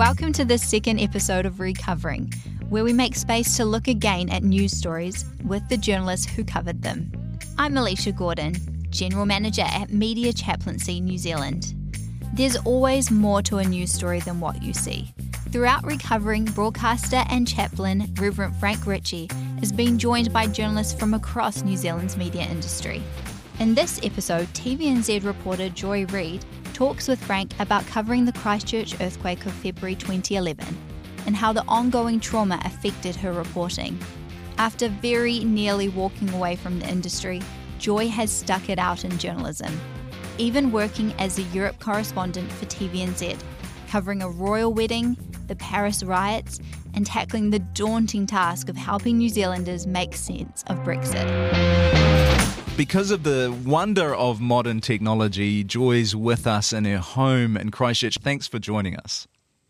Welcome to this second episode of Recovering, where we make space to look again at news stories with the journalists who covered them. I'm Alicia Gordon, General Manager at Media Chaplaincy New Zealand. There's always more to a news story than what you see. Throughout Recovering, broadcaster and chaplain Reverend Frank Ritchie is being joined by journalists from across New Zealand's media industry. In this episode, TVNZ reporter Joy Reid talks with Frank about covering the Christchurch earthquake of February 2011 and how the ongoing trauma affected her reporting. After very nearly walking away from the industry, Joy has stuck it out in journalism, even working as a Europe correspondent for TVNZ, covering a royal wedding, the Paris riots, and tackling the daunting task of helping New Zealanders make sense of Brexit. Because of the wonder of modern technology, Joy's with us in her home in Christchurch. Thanks for joining us.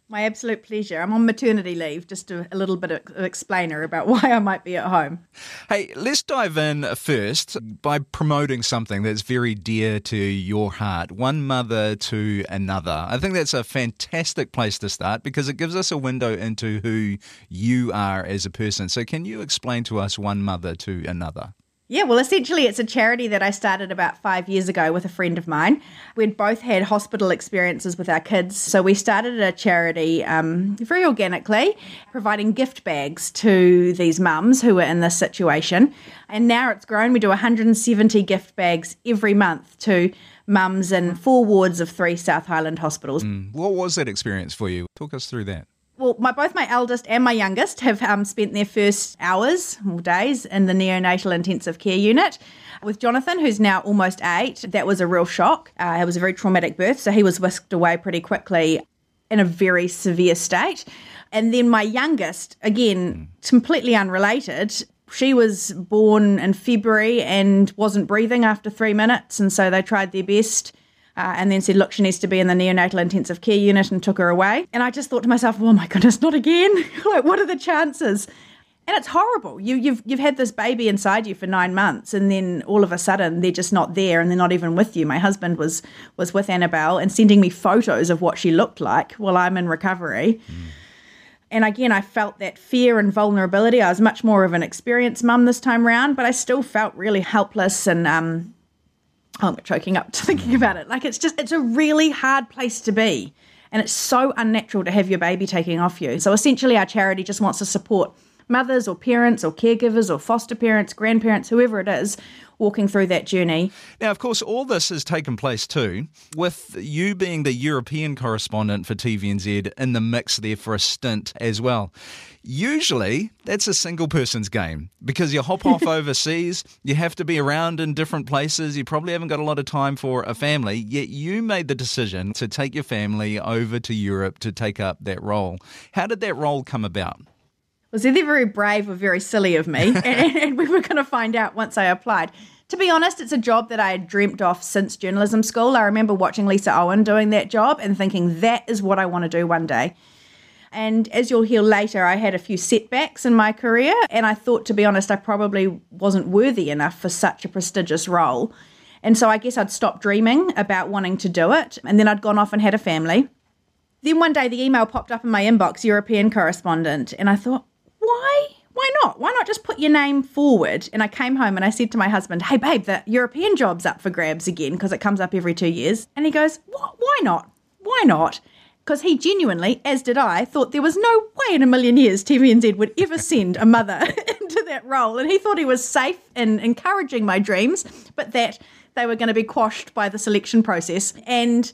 My absolute pleasure. I'm on maternity leave, just a little bit of an explainer about why I might be at home. Hey, let's dive in first by promoting something that's very dear to your heart, one mother to another. I think that's a fantastic place to start because it gives us a window into who you are as a person. So can you explain to us One Mother to Another? Yeah, well, essentially it's a charity that I started about 5 years ago with a friend of mine. We'd both had hospital experiences with our kids, so we started a charity very organically, providing gift bags to these mums who were in this situation. And now it's grown. We do 170 gift bags every month to mums in 4 wards of 3 South Highland hospitals. What was that experience for you? Talk us through that. Well, both my eldest and my youngest have spent their first hours or days in the neonatal intensive care unit. With Jonathan, who's now almost 8, that was a real shock. It was a very traumatic birth, so he was whisked away pretty quickly in a very severe state. And then my youngest, again, completely unrelated, she was born in February and wasn't breathing after 3 minutes, and so they tried their best. And then said, look, she needs to be in the neonatal intensive care unit, and took her away. And I just thought to myself, oh my goodness, not again. Like, what are the chances? And it's horrible. You've had this baby inside you for 9 months, and then all of a sudden they're just not there, and they're not even with you. My husband was with Annabelle and sending me photos of what she looked like while I'm in recovery. And again, I felt that fear and vulnerability. I was much more of an experienced mum this time round, but I still felt really helpless and I'm choking up thinking about it. Like, it's a really hard place to be. And it's so unnatural to have your baby taking off you. So essentially our charity just wants to support mothers or parents or caregivers or foster parents, grandparents, whoever it is, walking through that journey. Now, of course, all this has taken place too, with you being the European correspondent for TVNZ in the mix there for a stint as well. Usually, that's a single person's game because you hop off overseas, you have to be around in different places, you probably haven't got a lot of time for a family, yet you made the decision to take your family over to Europe to take up that role. How did that role come about? It was either very brave or very silly of me, and we were going to find out once I applied. To be honest, it's a job that I had dreamt of since journalism school. I remember watching Lisa Owen doing that job and thinking, that is what I want to do one day. And as you'll hear later, I had a few setbacks in my career, and I thought, to be honest, I probably wasn't worthy enough for such a prestigious role. And so I guess I'd stopped dreaming about wanting to do it, and then I'd gone off and had a family. Then one day the email popped up in my inbox, European correspondent, and I thought, why not? Why not just put your name forward? And I came home and I said to my husband, hey, babe, the European job's up for grabs again because it comes up every 2 years. And he goes, what? Why not? Because he genuinely, as did I, thought there was no way in a million years TVNZ would ever send a mother into that role. And he thought he was safe in encouraging my dreams, but that they were going to be quashed by the selection process. And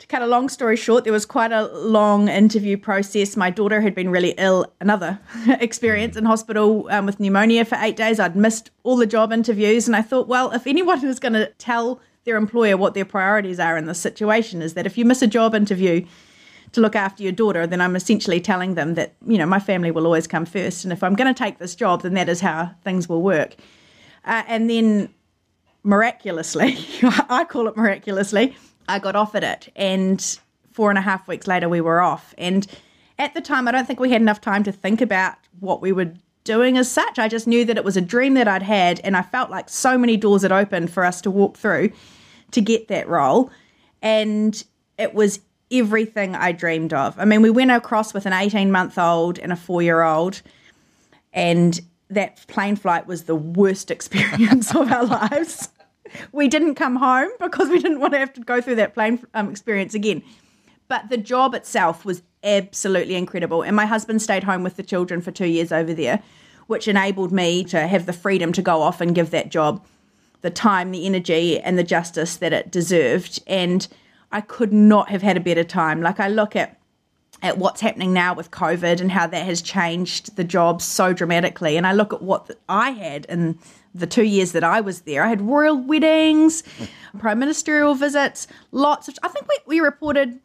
to cut a long story short, there was quite a long interview process. My daughter had been really ill, another experience in hospital with pneumonia for 8 days. I'd missed all the job interviews. And I thought, well, if anyone was going to tell their employer what their priorities are in this situation is that if you miss a job interview to look after your daughter, then I'm essentially telling them that, you know, my family will always come first. And if I'm going to take this job, then that is how things will work. And then miraculously, I call it miraculously, I got offered it, and 4.5 weeks later we were off. And at the time, I don't think we had enough time to think about what we were doing as such. I just knew that it was a dream that I'd had, and I felt like so many doors had opened for us to walk through to get that role. And it was everything I dreamed of. I mean, we went across with an 18-month-old and a 4-year-old, and that plane flight was the worst experience of our lives. We didn't come home because we didn't want to have to go through that plane experience again. But the job itself was absolutely incredible. And my husband stayed home with the children for 2 years over there, which enabled me to have the freedom to go off and give that job the time, the energy, and the justice that it deserved. And I could not have had a better time. Like, I look at what's happening now with COVID and how that has changed the job so dramatically. And I look at what I had in the 2 years that I was there. I had royal weddings, prime ministerial visits, lots of... I think we reported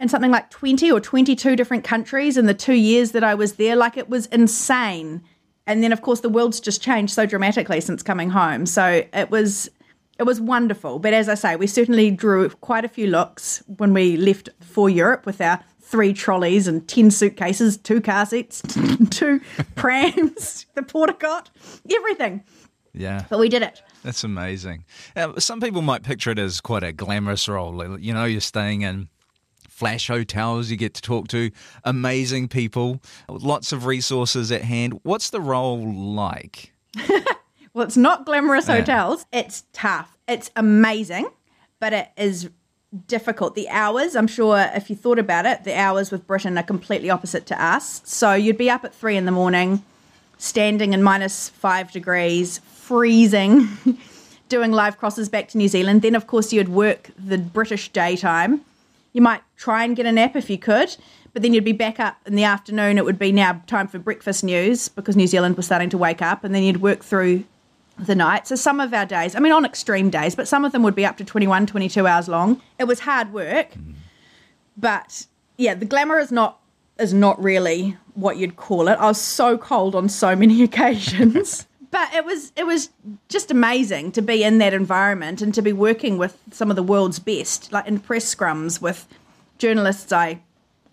in something like 20 or 22 different countries in the 2 years that I was there. Like, it was insane. And then, of course, the world's just changed so dramatically since coming home. So it was wonderful. But as I say, we certainly drew quite a few looks when we left for Europe with our 3 trolleys and 10 suitcases, 2 car seats, 2 prams, the porta-cot, everything. Yeah. But we did it. That's amazing. Some people might picture it as quite a glamorous role. You know, you're staying in flash hotels, you get to talk to amazing people, lots of resources at hand. What's the role like? Well, it's not glamorous hotels. It's tough. It's amazing, but it is difficult. The hours, I'm sure if you thought about it, the hours with Britain are completely opposite to us. So you'd be up at 3 a.m, standing in -5 degrees, freezing, doing live crosses back to New Zealand. Then, of course, you'd work the British daytime. You might try and get a nap if you could, but then you'd be back up in the afternoon. It would be now time for breakfast news because New Zealand was starting to wake up, and then you'd work through the night. So some of our days, I mean, on extreme days, but some of them would be up to 21, 22 hours long. It was hard work, but yeah, the glamour is not really what you'd call it. I was so cold on so many occasions. But it was just amazing to be in that environment and to be working with some of the world's best, like in press scrums with journalists I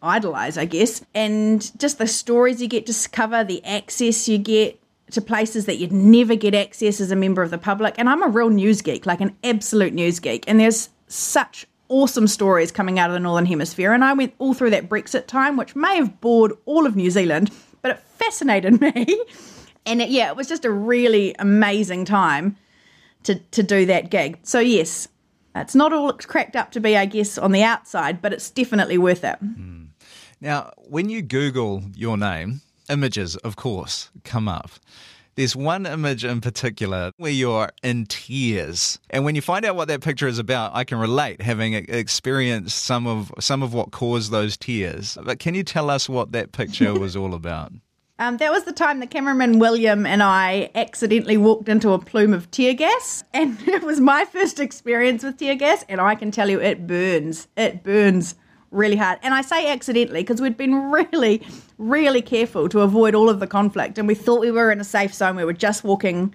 idolise, I guess, and just the stories you get to cover, the access you get to places that you'd never get access as a member of the public. And I'm a real news geek, like an absolute news geek, and there's such awesome stories coming out of the Northern Hemisphere. And I went all through that Brexit time, which may have bored all of New Zealand, but it fascinated me. And it was just a really amazing time to do that gig. So yes, it's not all it's cracked up to be, I guess, on the outside, but it's definitely worth it. Mm. Now, when you Google your name, images, of course, come up. There's one image in particular where you're in tears. And when you find out what that picture is about, I can relate, having experienced some of what caused those tears. But can you tell us what that picture was all about? That was the time that cameraman William and I accidentally walked into a plume of tear gas, and it was my first experience with tear gas, and I can tell you it burns. It burns really hard. And I say accidentally because we'd been really, really careful to avoid all of the conflict, and we thought we were in a safe zone. We were just walking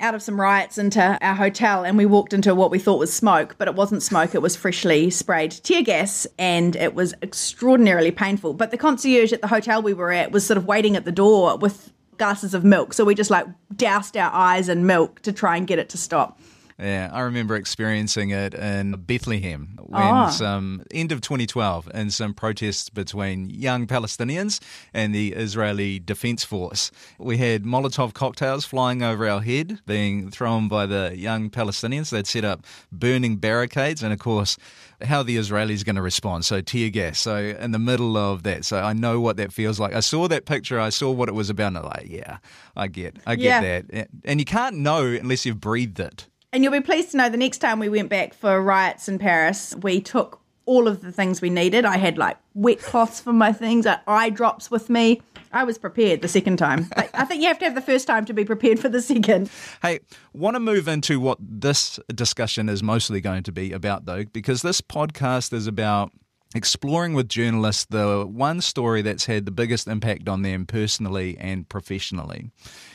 out of some riots into our hotel, and we walked into what we thought was smoke, but it wasn't smoke, it was freshly sprayed tear gas, and it was extraordinarily painful. But the concierge at the hotel we were at was sort of waiting at the door with glasses of milk, so we just like doused our eyes in milk to try and get it to stop. Yeah, I remember experiencing it in Bethlehem when some end of 2012 and some protests between young Palestinians and the Israeli Defense Force. We had Molotov cocktails flying over our head, being thrown by the young Palestinians. They'd set up burning barricades, and of course, how the Israelis going to respond? So tear gas. So in the middle of that. So I know what that feels like. I saw that picture. I saw what it was about. And I'm like, yeah, I get that. And you can't know unless you've breathed it. And you'll be pleased to know the next time we went back for riots in Paris, we took all of the things we needed. I had like wet cloths for my things, eye drops with me. I was prepared the second time. But I think you have to have the first time to be prepared for the second. Hey, want to move into what this discussion is mostly going to be about, though, because this podcast is about exploring with journalists the one story that's had the biggest impact on them personally and professionally.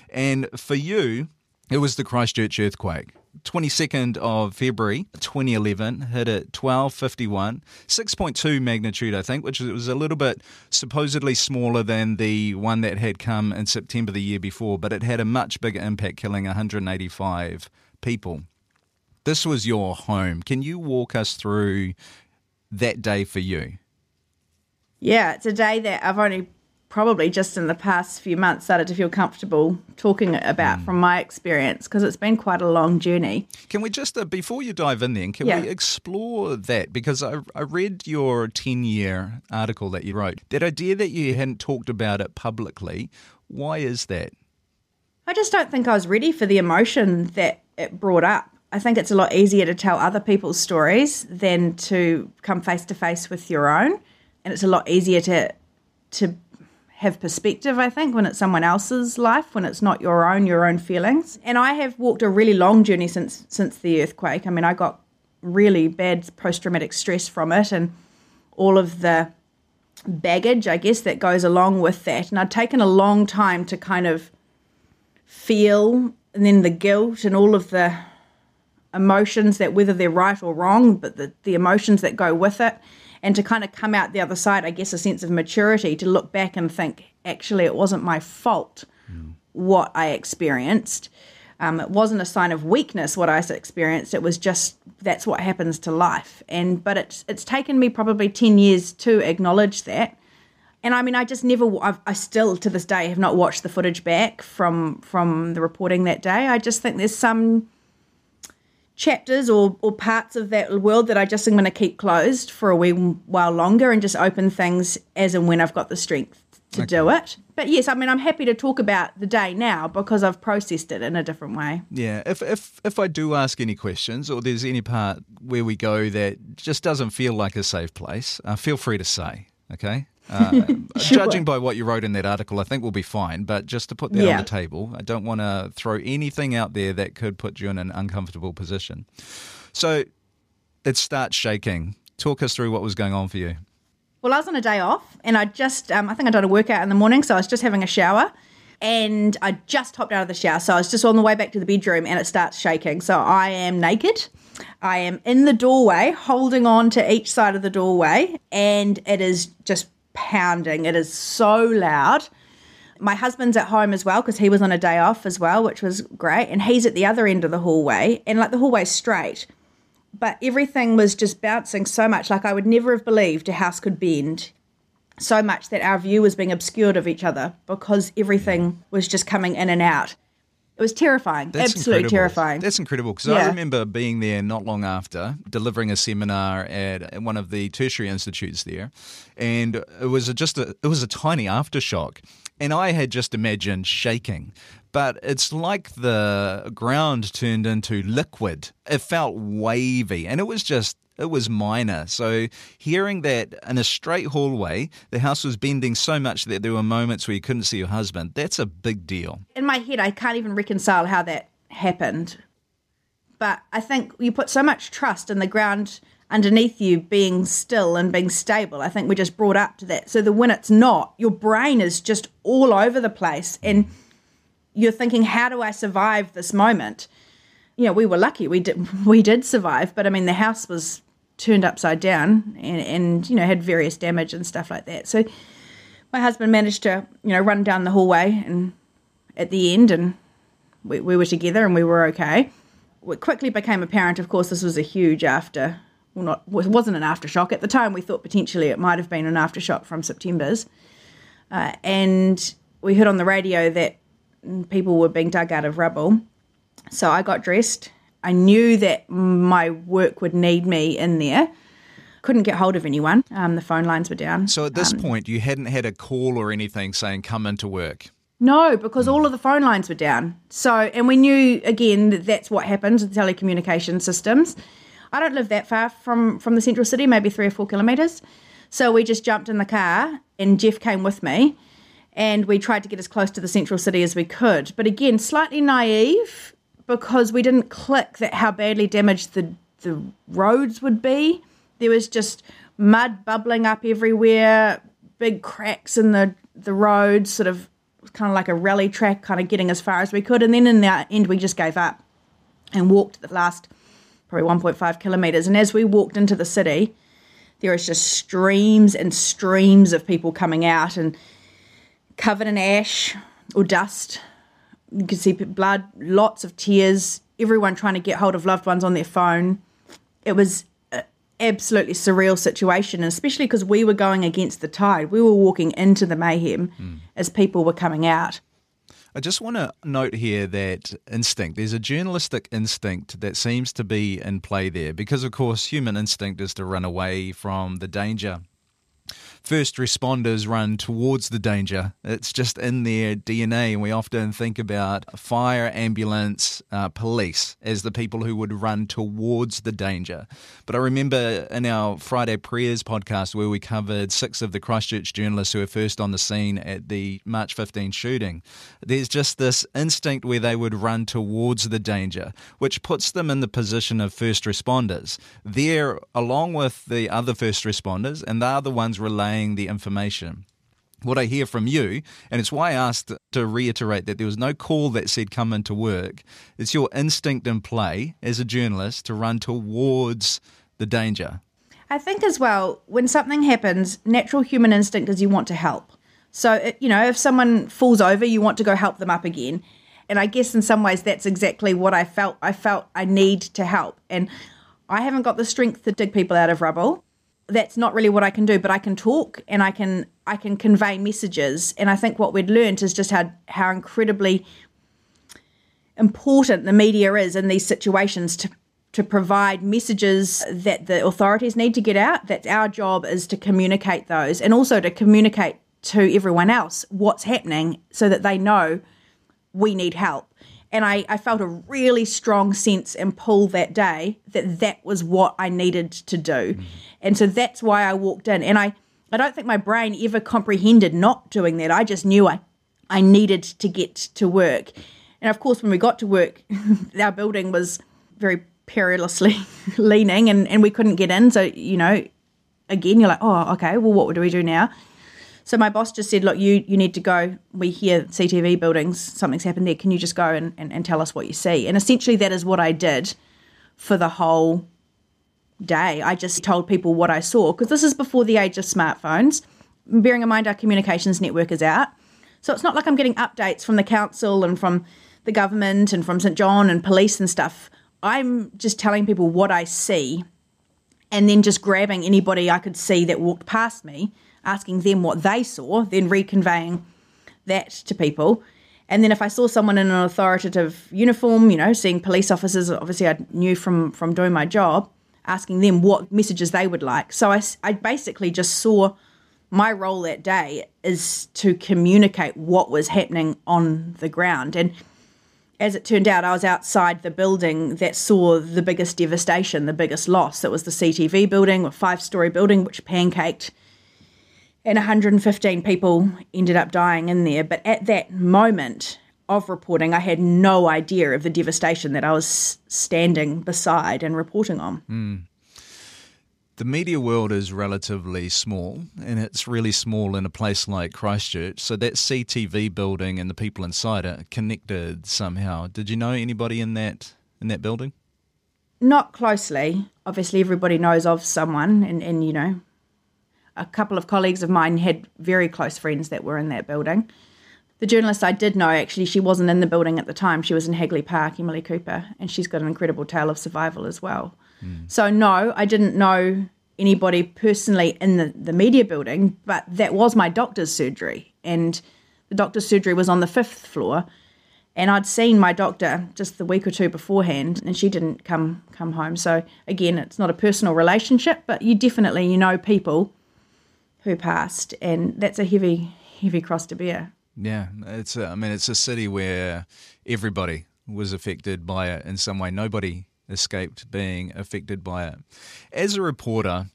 And for you, it was the Christchurch earthquake. 22nd of February 2011, hit at 12:51, 6.2 magnitude, I think, which was a little bit supposedly smaller than the one that had come in September the year before, but it had a much bigger impact, killing 185 people. This was your home. Can you walk us through that day for you? Yeah, it's a day that I've only probably just in the past few months started to feel comfortable talking about from my experience, because it's been quite a long journey. Can we just, before you dive in then, can we explore that? Because I read your 10-year article that you wrote, that idea that you hadn't talked about it publicly. Why is that? I just don't think I was ready for the emotion that it brought up. I think it's a lot easier to tell other people's stories than to come face-to-face with your own. And it's a lot easier to have perspective, I think, when it's someone else's life, when it's not your own feelings. And I have walked a really long journey since the earthquake. I mean, I got really bad post-traumatic stress from it and all of the baggage, I guess, that goes along with that. And I'd taken a long time to kind of feel, and then the guilt and all of the emotions that, whether they're right or wrong, but the emotions that go with it. And to kind of come out the other side, I guess, a sense of maturity to look back and think, actually, it wasn't my fault what I experienced. It wasn't a sign of weakness what I experienced. It was just that's what happens to life. But it's taken me probably 10 years to acknowledge that. And I mean, I just never, I still to this day have not watched the footage back from the reporting that day. I just think there's some chapters or parts of that world that I just am going to keep closed for a wee while longer and just open things as and when I've got the strength to do it. But yes, I mean, I'm happy to talk about the day now because I've processed it in a different way. Yeah, if I do ask any questions or there's any part where we go that just doesn't feel like a safe place, feel free to say, okay? Sure. Judging by what you wrote in that article, I think we'll be fine. But just to put that on the table, I don't want to throw anything out there that could put you in an uncomfortable position. So it starts shaking. Talk us through what was going on for you. Well, I was on a day off and I just, I think I'd done a workout in the morning. So I was just having a shower and I just hopped out of the shower. So I was just on the way back to the bedroom and it starts shaking. So I am naked. I am in the doorway, holding on to each side of the doorway, and it is just pounding. It is so loud. My husband's at home as well because he was on a day off as well, which was great. And he's at the other end of the hallway, and like the hallway's straight, but everything was just bouncing so much. Like I would never have believed a house could bend so much that our view was being obscured of each other because everything was just coming in and out. It was terrifying. That's absolutely incredible. Terrifying. That's incredible because I remember being there not long after, delivering a seminar at one of the tertiary institutes there, and it was a tiny aftershock, and I had just imagined shaking, but it's like the ground turned into liquid. It felt wavy, and it was minor. So hearing that in a straight hallway, the house was bending so much that there were moments where you couldn't see your husband, that's a big deal. In my head, I can't even reconcile how that happened. But I think you put so much trust in the ground underneath you being still and being stable. I think we're just brought up to that. So that when it's not, your brain is just all over the place. And you're thinking, how do I survive this moment? You know, we were lucky. We did survive. But, I mean, the house was turned upside down and you know, had various damage and stuff like that. So my husband managed to, you know, run down the hallway and at the end, and we were together and we were okay. It quickly became apparent, of course, this was a huge after, well, not, it wasn't an aftershock. At the time, we thought potentially it might have been an aftershock from September's. And we heard on the radio that people were being dug out of rubble. So I got dressed. I knew that my work would need me in there. Couldn't get hold of anyone. The phone lines were down. So at this point, you hadn't had a call or anything saying, come into work? No, because all of the phone lines were down. So, and we knew, again, that that's what happened to the telecommunication systems. I don't live that far from the central city, maybe 3 or 4 kilometres. So we just jumped in the car and Jeff came with me. And we tried to get as close to the central city as we could. But again, slightly naive, because we didn't click that how badly damaged the roads would be. There was just mud bubbling up everywhere, big cracks in the roads, sort of kind of like a rally track, kind of getting as far as we could. And then in the end, we just gave up and walked the last probably 1.5 kilometres. And as we walked into the city, there was just streams and streams of people coming out and covered in ash or dust. You could see blood, lots of tears, everyone trying to get hold of loved ones on their phone. It was absolutely surreal situation, especially because we were going against the tide. We were walking into the mayhem as people were coming out. I just want to note here that instinct, there's a journalistic instinct that seems to be in play there because, of course, human instinct is to run away from the danger. First responders run towards the danger. It's just in their DNA, and we often think about fire, ambulance, police as the people who would run towards the danger. But I remember in our Friday Prayers podcast where we covered 6 of the Christchurch journalists who were first on the scene at the March 15 shooting, there's just this instinct where they would run towards the danger, which puts them in the position of first responders. They're, along with the other first responders, and they're the ones relaying the information. What I hear from you, and it's why I asked to reiterate that there was no call that said come into work, it's your instinct in play as a journalist to run towards the danger. I think as well, when something happens, natural human instinct is you want to help. So, you know, if someone falls over, you want to go help them up again. And I guess in some ways that's exactly what I felt. I felt I need to help. And I haven't got the strength to dig people out of rubble. That's not really what I can do, but I can talk and I can convey messages. And I think what we'd learned is just how incredibly important the media is in these situations to provide messages that the authorities need to get out. That's our job, is to communicate those and also to communicate to everyone else what's happening so that they know we need help. And I felt a really strong sense and pull that day that was what I needed to do. And so that's why I walked in. And I don't think my brain ever comprehended not doing that. I just knew I needed to get to work. And of course, when we got to work, our building was very perilously leaning and we couldn't get in. So, you know, again, you're like, oh, okay, well, what do we do now? So my boss just said, look, you need to go. We hear CTV buildings, something's happened there. Can you just go and tell us what you see? And essentially that is what I did for the whole day. I just told people what I saw, because this is before the age of smartphones. Bearing in mind our communications network is out. So it's not like I'm getting updates from the council and from the government and from St John and police and stuff. I'm just telling people what I see and then just grabbing anybody I could see that walked past me, asking them what they saw, then reconveying that to people. And then if I saw someone in an authoritative uniform, you know, seeing police officers, obviously I knew from doing my job, asking them what messages they would like. So I basically just saw my role that day is to communicate what was happening on the ground. And as it turned out, I was outside the building that saw the biggest devastation, the biggest loss. It was the CTV building, a 5-story building, which pancaked. And 115 people ended up dying in there. But at that moment of reporting, I had no idea of the devastation that I was standing beside and reporting on. The media world is relatively small, and it's really small in a place like Christchurch. So that CTV building and the people inside it are connected somehow. Did you know anybody in that building? Not closely. Obviously, everybody knows of someone, and you know, a couple of colleagues of mine had very close friends that were in that building. The journalist I did know, actually, she wasn't in the building at the time. She was in Hagley Park, Emily Cooper, and she's got an incredible tale of survival as well. So no, I didn't know anybody personally in the media building, but that was my doctor's surgery. And the doctor's surgery was on the 5th floor. And I'd seen my doctor just the week or two beforehand, and she didn't come home. So again, it's not a personal relationship, but you definitely, you know, people who passed, and that's a heavy, heavy cross to bear. Yeah, it's a city where everybody was affected by it in some way. Nobody escaped being affected by it. As a reporter,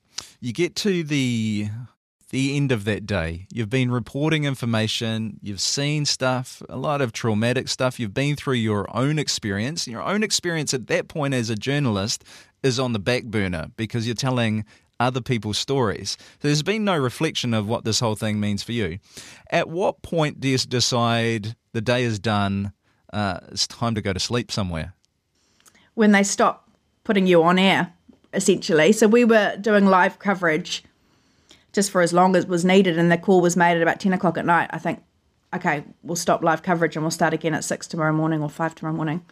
you get to the end of that day. You've been reporting information, you've seen stuff, a lot of traumatic stuff. You've been through your own experience. Your own experience at that point as a journalist is on the back burner because you're telling other people's stories. So there's been no reflection of what this whole thing means for you. At what point do you decide the day is done, it's time to go to sleep somewhere? When they stop putting you on air, essentially. So we were doing live coverage just for as long as was needed, and the call was made at about 10 o'clock at night. I think, okay, we'll stop live coverage and we'll start again at 6 tomorrow morning or 5 tomorrow morning.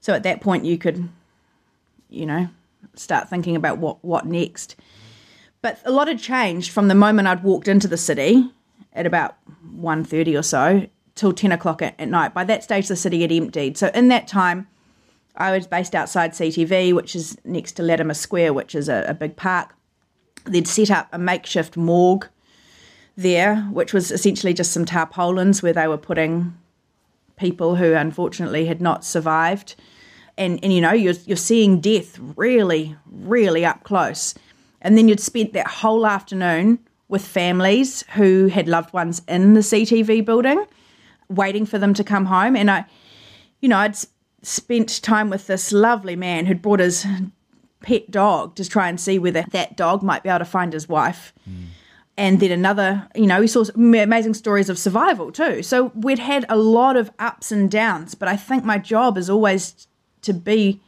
So at that point you could, you know, start thinking about what next. But a lot had changed from the moment I'd walked into the city at about 1:30 or so till 10 o'clock at night. By that stage, the city had emptied. So in that time, I was based outside CTV, which is next to Latimer Square, which is a big park. They'd set up a makeshift morgue there, which was essentially just some tarpaulins where they were putting people who unfortunately had not survived. And you know, you're seeing death really, really up close. And then you'd spent that whole afternoon with families who had loved ones in the CTV building, waiting for them to come home. And I'd spent time with this lovely man who'd brought his pet dog to try and see whether that dog might be able to find his wife. Mm. And then another, we saw amazing stories of survival too. So we'd had a lot of ups and downs, but I think my job is always to be,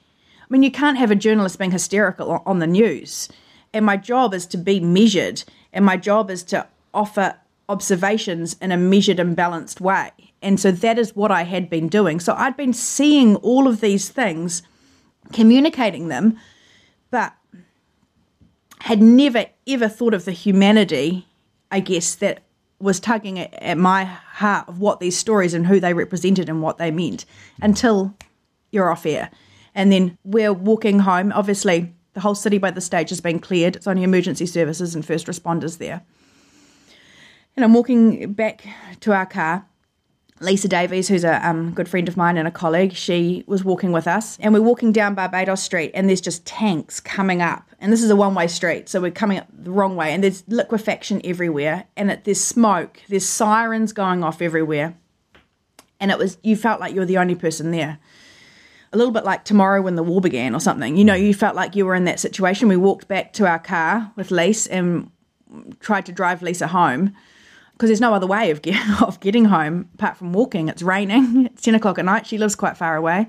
you can't have a journalist being hysterical on the news. And my job is to be measured, and my job is to offer observations in a measured and balanced way. And so that is what I had been doing. So I'd been seeing all of these things, communicating them, but had never, ever thought of the humanity, I guess, that was tugging at my heart of what these stories and who they represented and what they meant until you're off air. And then we're walking home. Obviously, the whole city by this stage has been cleared. It's only emergency services and first responders there. And I'm walking back to our car. Lisa Davies, who's a good friend of mine and a colleague, she was walking with us. And we're walking down Barbados Street, and there's just tanks coming up. And this is a one-way street, so we're coming up the wrong way. And there's liquefaction everywhere, and there's smoke. There's sirens going off everywhere. And you felt like you were the only person there. A little bit like Tomorrow When the War Began or something. You felt like you were in that situation. We walked back to our car with Lisa and tried to drive Lisa home, because there's no other way of getting home apart from walking. It's raining. It's 10 o'clock at night. She lives quite far away.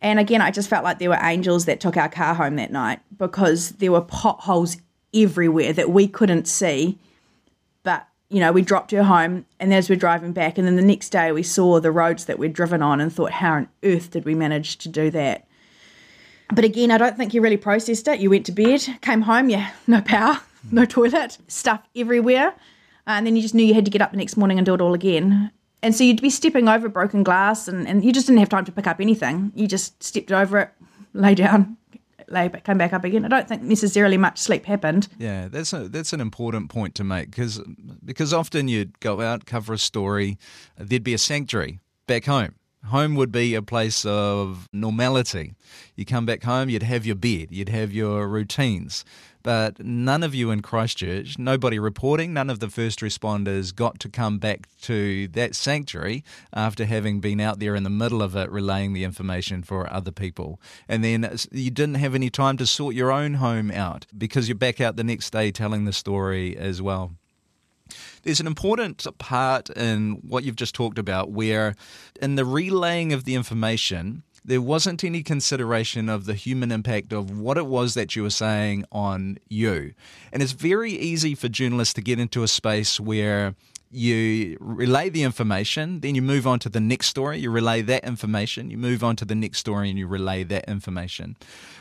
And again, I just felt like there were angels that took our car home that night, because there were potholes everywhere that we couldn't see. But, we dropped her home, and as we're driving back, and then the next day we saw the roads that we'd driven on and thought, how on earth did we manage to do that? But again, I don't think you really processed it. You went to bed, came home, no power, no toilet, stuff everywhere. And then you just knew you had to get up the next morning and do it all again. And so you'd be stepping over broken glass, and you just didn't have time to pick up anything. You just stepped over it, lay down, came back up again. I don't think necessarily much sleep happened. Yeah, that's an important point to make, because often you'd go out, cover a story, there'd be a sanctuary back home. Home would be a place of normality. You come back home, you'd have your bed, you'd have your routines. But none of you in Christchurch, nobody reporting, none of the first responders got to come back to that sanctuary after having been out there in the middle of it, relaying the information for other people. And then you didn't have any time to sort your own home out, because you're back out the next day telling the story as well. There's an important part in what you've just talked about where in the relaying of the information, there wasn't any consideration of the human impact of what it was that you were saying on you. And it's very easy for journalists to get into a space where you relay the information, then you move on to the next story, you relay that information, you move on to the next story and you relay that information.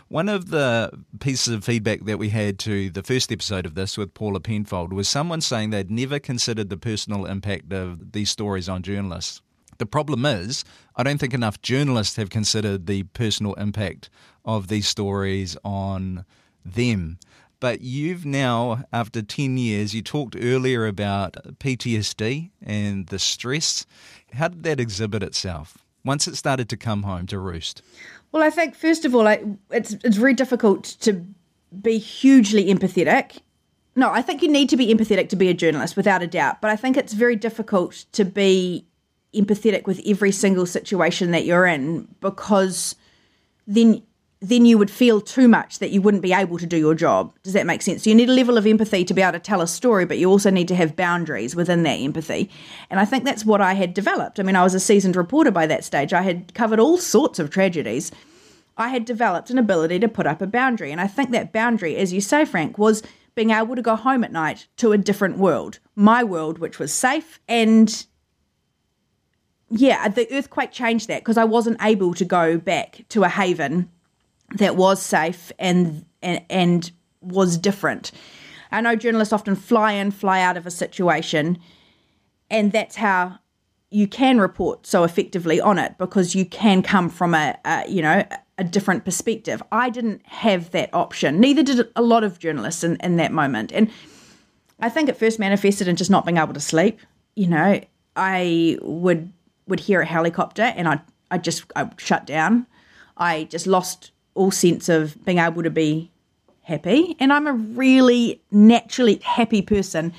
One of the pieces of feedback that we had to the first episode of this with Paula Penfold was someone saying they'd never considered the personal impact of these stories on journalists. The problem is, I don't think enough journalists have considered the personal impact of these stories on them. But you've now, after 10 years, you talked earlier about PTSD and the stress. How did that exhibit itself once it started to come home to roost? Well, I think, first of all, it's very difficult to be hugely empathetic. No, I think you need to be empathetic to be a journalist, without a doubt. But I think it's very difficult to be empathetic with every single situation that you're in, because then you would feel too much that you wouldn't be able to do your job. Does that make sense? So you need a level of empathy to be able to tell a story, but you also need to have boundaries within that empathy. And I think that's what I had developed. I was a seasoned reporter by that stage. I had covered all sorts of tragedies. I had developed an ability to put up a boundary. And I think that boundary, as you say, Frank, was being able to go home at night to a different world. My world, which was safe. And the earthquake changed that, because I wasn't able to go back to a haven that was safe and was different. I know journalists often fly in, fly out of a situation, and that's how you can report so effectively on it, because you can come from a different perspective. I didn't have that option. Neither did a lot of journalists in that moment. And I think it first manifested in just not being able to sleep. You know, I would hear a helicopter and I shut down. I just lost all sense of being able to be happy. And I'm a really naturally happy person.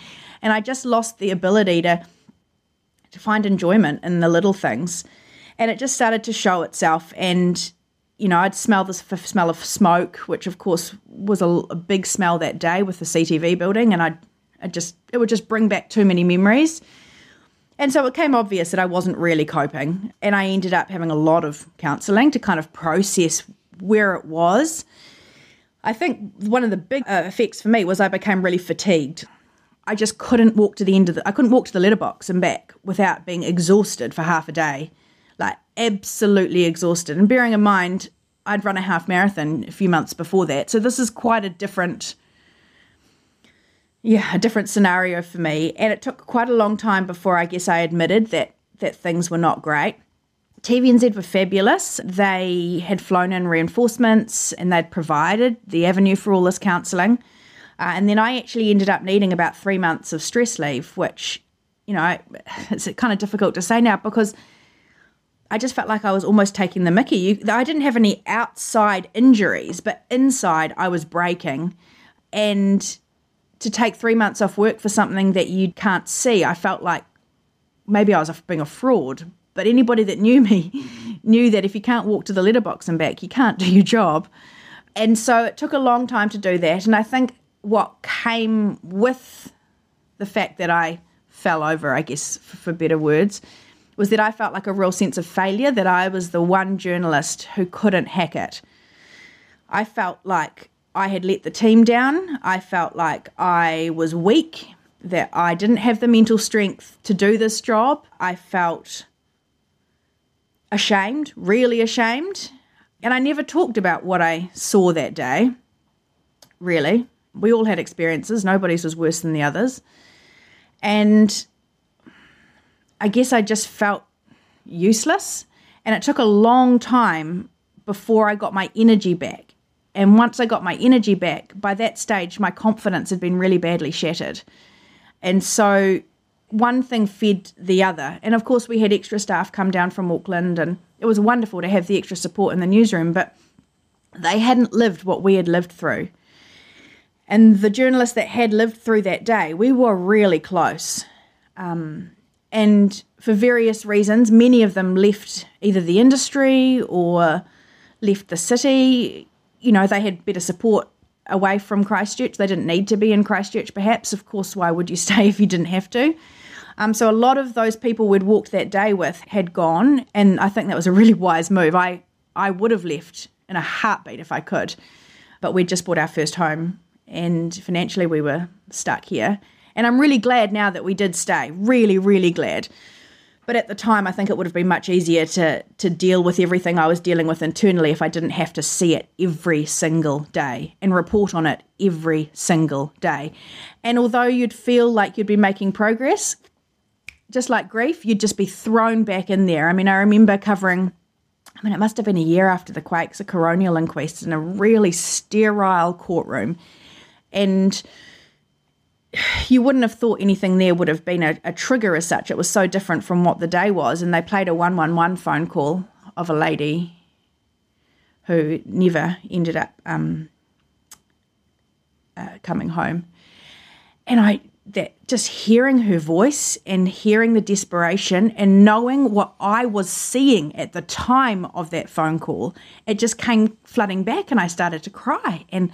And I just lost the ability to find enjoyment in the little things. And it just started to show itself. And, you know, I'd smell this smell of smoke, which of course was a big smell that day with the CTV building. And it would just bring back too many memories. And so it came obvious that I wasn't really coping. And I ended up having a lot of counselling to kind of process where it was. I think one of the big effects for me was I became really fatigued. I just couldn't walk to the end of I couldn't walk to the letterbox and back without being exhausted for half a day, like absolutely exhausted. And bearing in mind, I'd run a half marathon a few months before that. So this is quite a different scenario for me. And it took quite a long time before I guess I admitted that things were not great. TVNZ were fabulous. They had flown in reinforcements and they'd provided the avenue for all this counselling. And then I actually ended up needing about 3 months of stress leave, which, you know, it's kind of difficult to say now because I just felt like I was almost taking the mickey. I didn't have any outside injuries, but inside I was breaking. And to take 3 months off work for something that you can't see, I felt like maybe I was being a fraud. But anybody that knew me knew that if you can't walk to the letterbox and back, you can't do your job. And so it took a long time to do that. And I think what came with the fact that I fell over, I guess, for better words, was that I felt like a real sense of failure, that I was the one journalist who couldn't hack it. I felt like I had let the team down. I felt like I was weak, that I didn't have the mental strength to do this job. I felt ashamed, really ashamed. And I never talked about what I saw that day, really. We all had experiences. Nobody's was worse than the others. And I guess I just felt useless. And it took a long time before I got my energy back. And once I got my energy back, by that stage, my confidence had been really badly shattered. And so one thing fed the other. And of course we had extra staff come down from Auckland and it was wonderful to have the extra support in the newsroom, but they hadn't lived what we had lived through. And the journalists that had lived through that day, we were really close. And for various reasons, many of them left either the industry or left the city. You know, they had better support away from Christchurch. They didn't need to be in Christchurch, perhaps. Of course, why would you stay if you didn't have to? So a lot of those people we'd walked that day with had gone, and I think that was a really wise move. I would have left in a heartbeat if I could, but we'd just bought our first home, and financially we were stuck here. And I'm really glad now that we did stay, really, really glad. But at the time, I think it would have been much easier to deal with everything I was dealing with internally if I didn't have to see it every single day and report on it every single day. And although you'd feel like you'd be making progress, just like grief, you'd just be thrown back in there. I mean, I remember covering, it must have been a year after the quakes, a coronial inquest in a really sterile courtroom. And you wouldn't have thought anything there would have been a trigger as such. It was so different from what the day was. And they played a 111 phone call of a lady who never ended up coming home. And just hearing her voice and hearing the desperation and knowing what I was seeing at the time of that phone call, it just came flooding back and I started to cry. And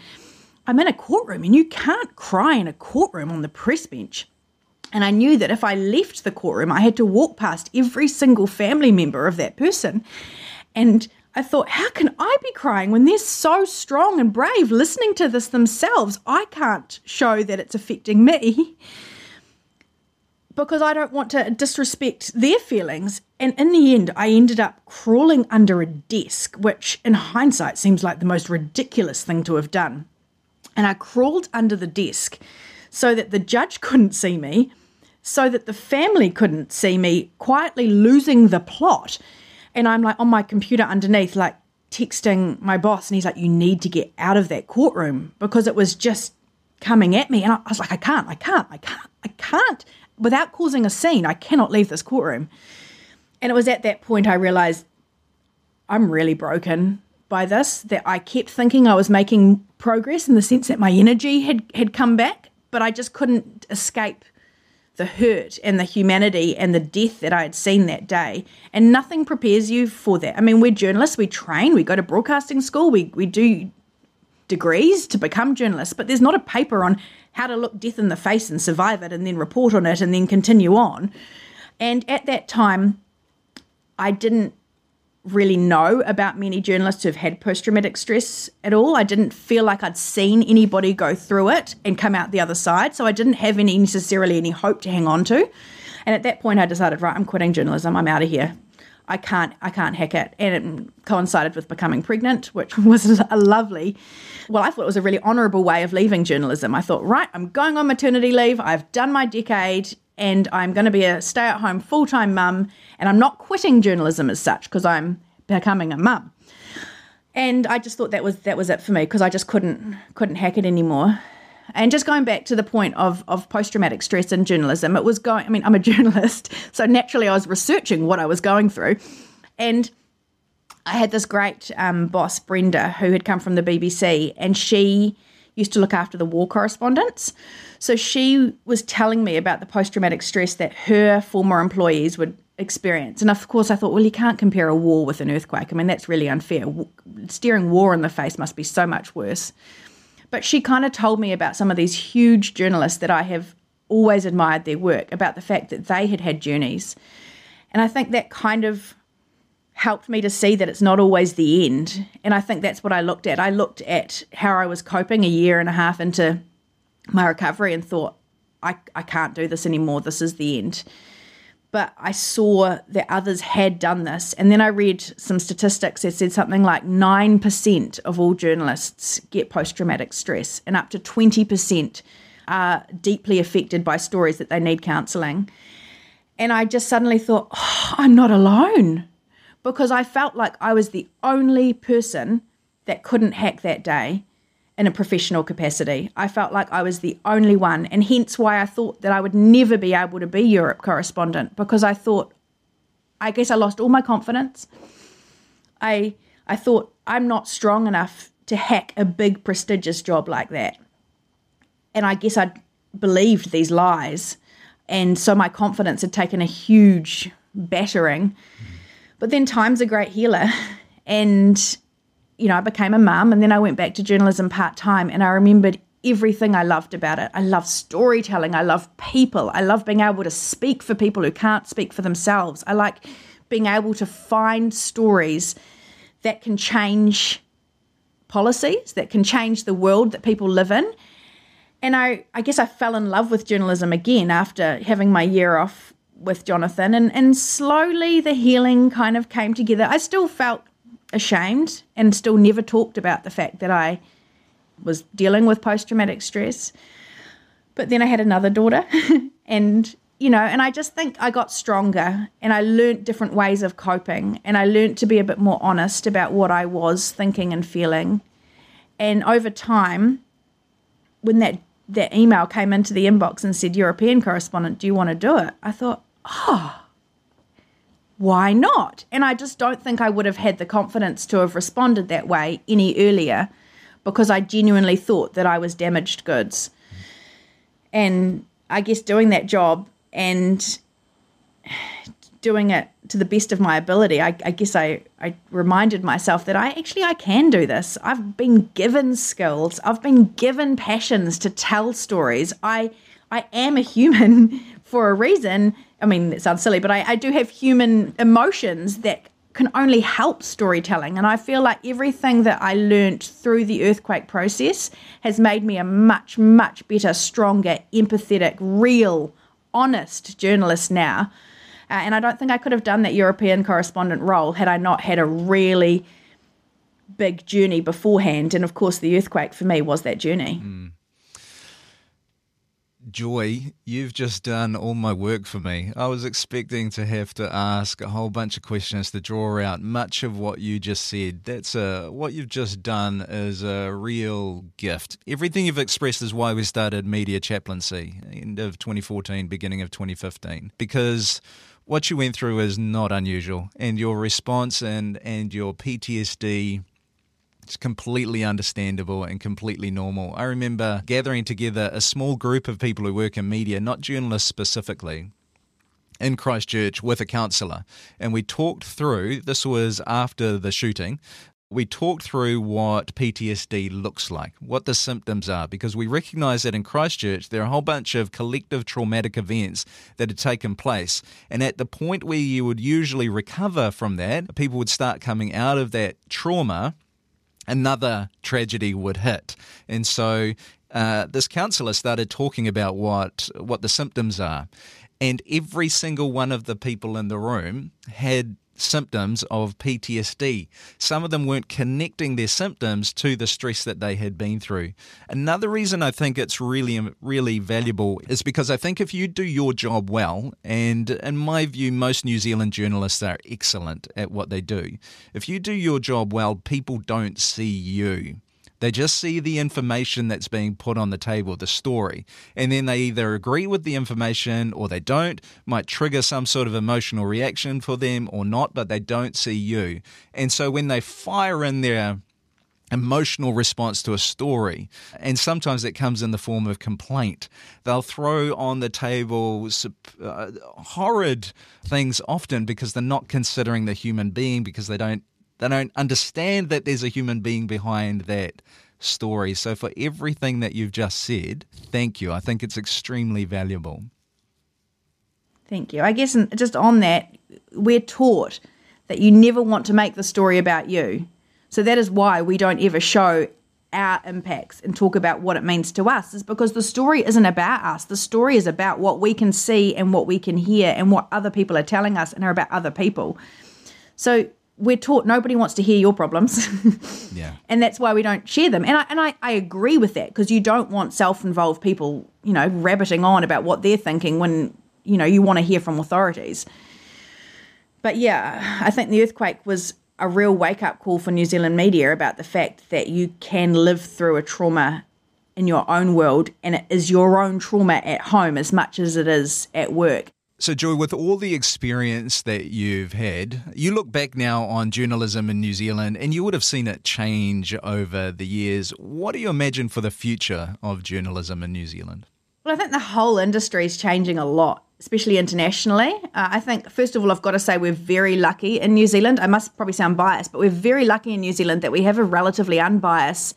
I'm in a courtroom and you can't cry in a courtroom on the press bench. And I knew that if I left the courtroom, I had to walk past every single family member of that person. And I thought, how can I be crying when they're so strong and brave listening to this themselves? I can't show that it's affecting me. because I don't want to disrespect their feelings. And in the end, I ended up crawling under a desk, which in hindsight seems like the most ridiculous thing to have done. And I crawled under the desk so that the judge couldn't see me, so that the family couldn't see me, quietly losing the plot. And I'm like on my computer underneath, like texting my boss. And he's like, you need to get out of that courtroom, because it was just coming at me. And I was like, I can't. Without causing a scene, I cannot leave this courtroom. And it was at that point I realized I'm really broken by this, that I kept thinking I was making progress in the sense that my energy had come back, but I just couldn't escape the hurt and the humanity and the death that I had seen that day. And nothing prepares you for that. I mean, we're journalists, we train, we go to broadcasting school, we do degrees to become journalists, but there's not a paper on how to look death in the face and survive it and then report on it and then continue on. And at that time, I didn't really know about many journalists who've had post-traumatic stress at all. I didn't feel like I'd seen anybody go through it and come out the other side, so I didn't have necessarily any hope to hang on to. And at that point I decided, right, I'm quitting journalism, I'm out of here. I can't hack it. And it coincided with becoming pregnant, which was a lovely, well, I thought it was a really honourable way of leaving journalism. I thought, right, I'm going on maternity leave, I've done my decade, and I'm going to be a stay-at-home full-time mum, and I'm not quitting journalism as such because I'm becoming a mum. And I just thought that was it for me, because I just couldn't hack it anymore. And just going back to the point of post-traumatic stress in journalism, it was going, I mean, I'm a journalist, so naturally I was researching what I was going through. And I had this great boss, Brenda, who had come from the BBC, and she used to look after the war correspondents. So she was telling me about the post-traumatic stress that her former employees would experience. And of course I thought, well, you can't compare a war with an earthquake. I mean, that's really unfair. Staring war in the face must be so much worse. But she kind of told me about some of these huge journalists that I have always admired their work, about the fact that they had had journeys. And I think that kind of helped me to see that it's not always the end. And I think that's what I looked at. I looked at how I was coping a year and a half into my recovery and thought, I can't do this anymore. This is the end. But I saw that others had done this. And then I read some statistics that said something like 9% of all journalists get post-traumatic stress, and up to 20% are deeply affected by stories that they need counselling. And I just suddenly thought, oh, I'm not alone, because I felt like I was the only person that couldn't hack that day in a professional capacity. I felt like I was the only one, and hence why I thought that I would never be able to be Europe correspondent, because I thought, I guess I lost all my confidence. I thought, I'm not strong enough to hack a big prestigious job like that. And I guess I believed these lies, and so my confidence had taken a huge battering. But then time's a great healer, and you know, I became a mum, and then I went back to journalism part-time, and I remembered everything I loved about it. I love storytelling. I love people. I love being able to speak for people who can't speak for themselves. I like being able to find stories that can change policies, that can change the world that people live in. And I guess I fell in love with journalism again after having my year off with Jonathan, and slowly the healing kind of came together. I still felt ashamed and still never talked about the fact that I was dealing with post-traumatic stress. But then I had another daughter and, you know, and I just think I got stronger, and I learnt different ways of coping, and I learnt to be a bit more honest about what I was thinking and feeling. And over time, when that email came into the inbox and said, European correspondent, do you want to do it? I thought, oh, why not? And I just don't think I would have had the confidence to have responded that way any earlier, because I genuinely thought that I was damaged goods. And I guess doing that job and doing it to the best of my ability, I guess I reminded myself that I can do this. I've been given skills. I've been given passions to tell stories. I am a human for a reason. I mean, it sounds silly, but I do have human emotions that can only help storytelling. And I feel like everything that I learnt through the earthquake process has made me a much, much better, stronger, empathetic, real, honest journalist now. And I don't think I could have done that European correspondent role had I not had a really big journey beforehand. And, of course, the earthquake for me was that journey. Mm. Joy, you've just done all my work for me. I was expecting to have to ask a whole bunch of questions to draw out much of what you just said. What you've just done is a real gift. Everything you've expressed is why we started Media Chaplaincy, end of 2014, beginning of 2015, because what you went through is not unusual, and your response and your PTSD, it's completely understandable and completely normal. I remember gathering together a small group of people who work in media, not journalists specifically, in Christchurch with a counsellor. And we talked through, this was after the shooting, we talked through what PTSD looks like, what the symptoms are, because we recognise that in Christchurch there are a whole bunch of collective traumatic events that had taken place. And at the point where you would usually recover from that, people would start coming out of that trauma, another tragedy would hit. And so this counsellor started talking about what the symptoms are. And every single one of the people in the room had symptoms of PTSD. Some of them weren't connecting their symptoms to the stress that they had been through. Another reason I think it's really, really valuable is because I think if you do your job well, and in my view, most New Zealand journalists are excellent at what they do. If you do your job well, people don't see you. They just see the information that's being put on the table, the story, and then they either agree with the information or they don't, might trigger some sort of emotional reaction for them or not, but they don't see you. And so when they fire in their emotional response to a story, and sometimes it comes in the form of complaint, they'll throw on the table horrid things often because they're not considering the human being, because they don't understand that there's a human being behind that story. So for everything that you've just said, thank you. I think it's extremely valuable. Thank you. I guess just on that, we're taught that you never want to make the story about you. So that is why we don't ever show our impacts and talk about what it means to us, is because the story isn't about us. The story is about what we can see and what we can hear and what other people are telling us and are about other people. So we're taught nobody wants to hear your problems. Yeah. And that's why we don't share them. And I agree with that, because you don't want self-involved people, you know, rabbiting on about what they're thinking when, you know, you want to hear from authorities. But yeah, I think the earthquake was a real wake-up call for New Zealand media about the fact that you can live through a trauma in your own world, and it is your own trauma at home as much as it is at work. So, Joy, with all the experience that you've had, you look back now on journalism in New Zealand and you would have seen it change over the years. What do you imagine for the future of journalism in New Zealand? Well, I think the whole industry is changing a lot, especially internationally. I think, first of all, I've got to say we're very lucky in New Zealand. I must probably sound biased, but we're very lucky in New Zealand that we have a relatively unbiased,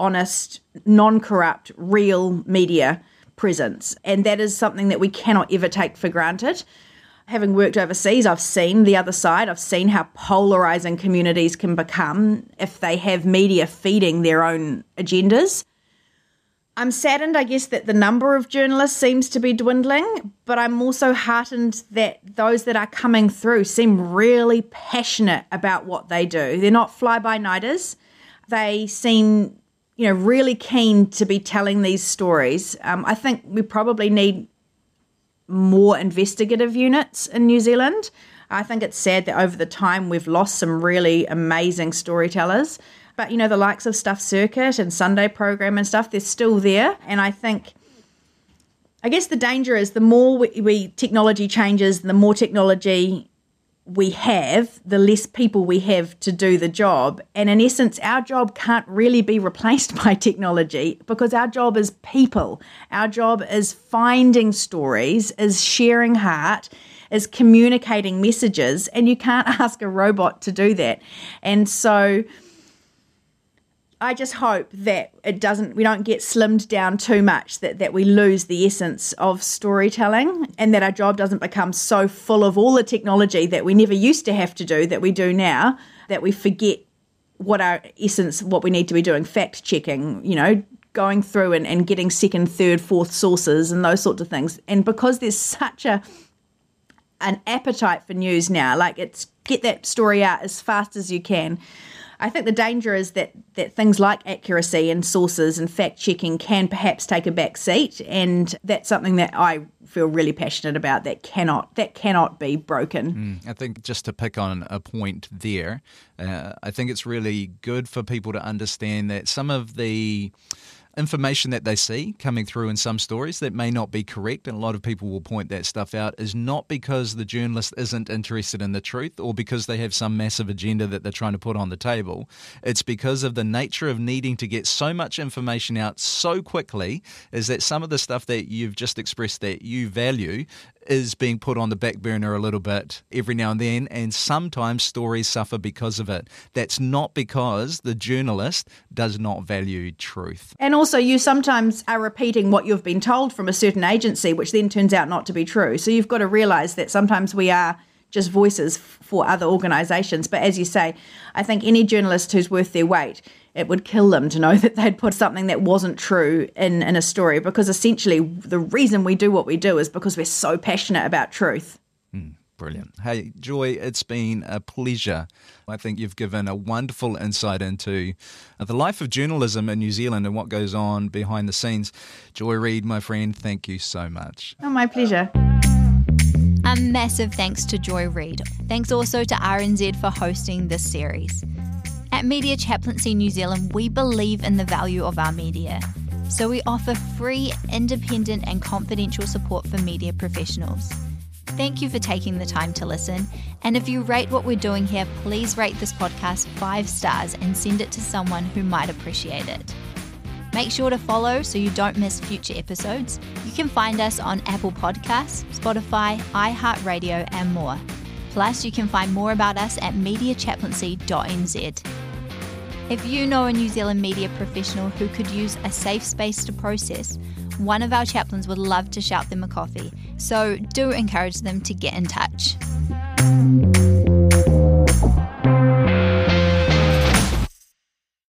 honest, non-corrupt, real media presence, and that is something that we cannot ever take for granted. Having worked overseas, I've seen the other side. I've seen how polarizing communities can become if they have media feeding their own agendas. I'm saddened, I guess, that the number of journalists seems to be dwindling, but I'm also heartened that those that are coming through seem really passionate about what they do. They're not fly-by-nighters. They seem, you know, really keen to be telling these stories. I think we probably need more investigative units in New Zealand. I think it's sad that over the time we've lost some really amazing storytellers. But, you know, the likes of Stuff Circuit and Sunday Program and stuff, they're still there. And I think, I guess the danger is the more we technology changes, the more technology we have, the less people we have to do the job. And in essence, our job can't really be replaced by technology, because our job is people. Our job is finding stories, is sharing heart, is communicating messages, and you can't ask a robot to do that. And so I just hope that we don't get slimmed down too much, that we lose the essence of storytelling, and that our job doesn't become so full of all the technology that we never used to have to do, that we do now, that we forget what our essence, what we need to be doing, fact checking, you know, going through and getting second, third, fourth sources and those sorts of things. And because there's such an appetite for news now, like it's get that story out as fast as you can. I think the danger is that things like accuracy and sources and fact-checking can perhaps take a back seat, and that's something that I feel really passionate about that cannot be broken. I think just to pick on a point there, I think it's really good for people to understand that some of the information that they see coming through in some stories that may not be correct, and a lot of people will point that stuff out, is not because the journalist isn't interested in the truth or because they have some massive agenda that they're trying to put on the table. It's because of the nature of needing to get so much information out so quickly, is that some of the stuff that you've just expressed that you value is being put on the back burner a little bit every now and then, and sometimes stories suffer because of it. That's not because the journalist does not value truth. And also you sometimes are repeating what you've been told from a certain agency, which then turns out not to be true. So you've got to realise that sometimes we are just voices for other organisations. But as you say, I think any journalist who's worth their weight, it would kill them to know that they'd put something that wasn't true in a story, because essentially the reason we do what we do is because we're so passionate about truth. Brilliant. Hey, Joy, it's been a pleasure. I think you've given a wonderful insight into the life of journalism in New Zealand and what goes on behind the scenes. Joy Reid, my friend, thank you so much. Oh, my pleasure. A massive thanks to Joy Reid. Thanks also to RNZ for hosting this series. At Media Chaplaincy New Zealand, we believe in the value of our media, so we offer free, independent and confidential support for media professionals. Thank you for taking the time to listen, and if you rate what we're doing here, please rate this podcast 5 stars and send it to someone who might appreciate it. Make sure to follow so you don't miss future episodes. You can find us on Apple Podcasts, Spotify, iHeartRadio and more. Plus, you can find more about us at mediachaplaincy.nz. If you know a New Zealand media professional who could use a safe space to process, one of our chaplains would love to shout them a coffee. So do encourage them to get in touch.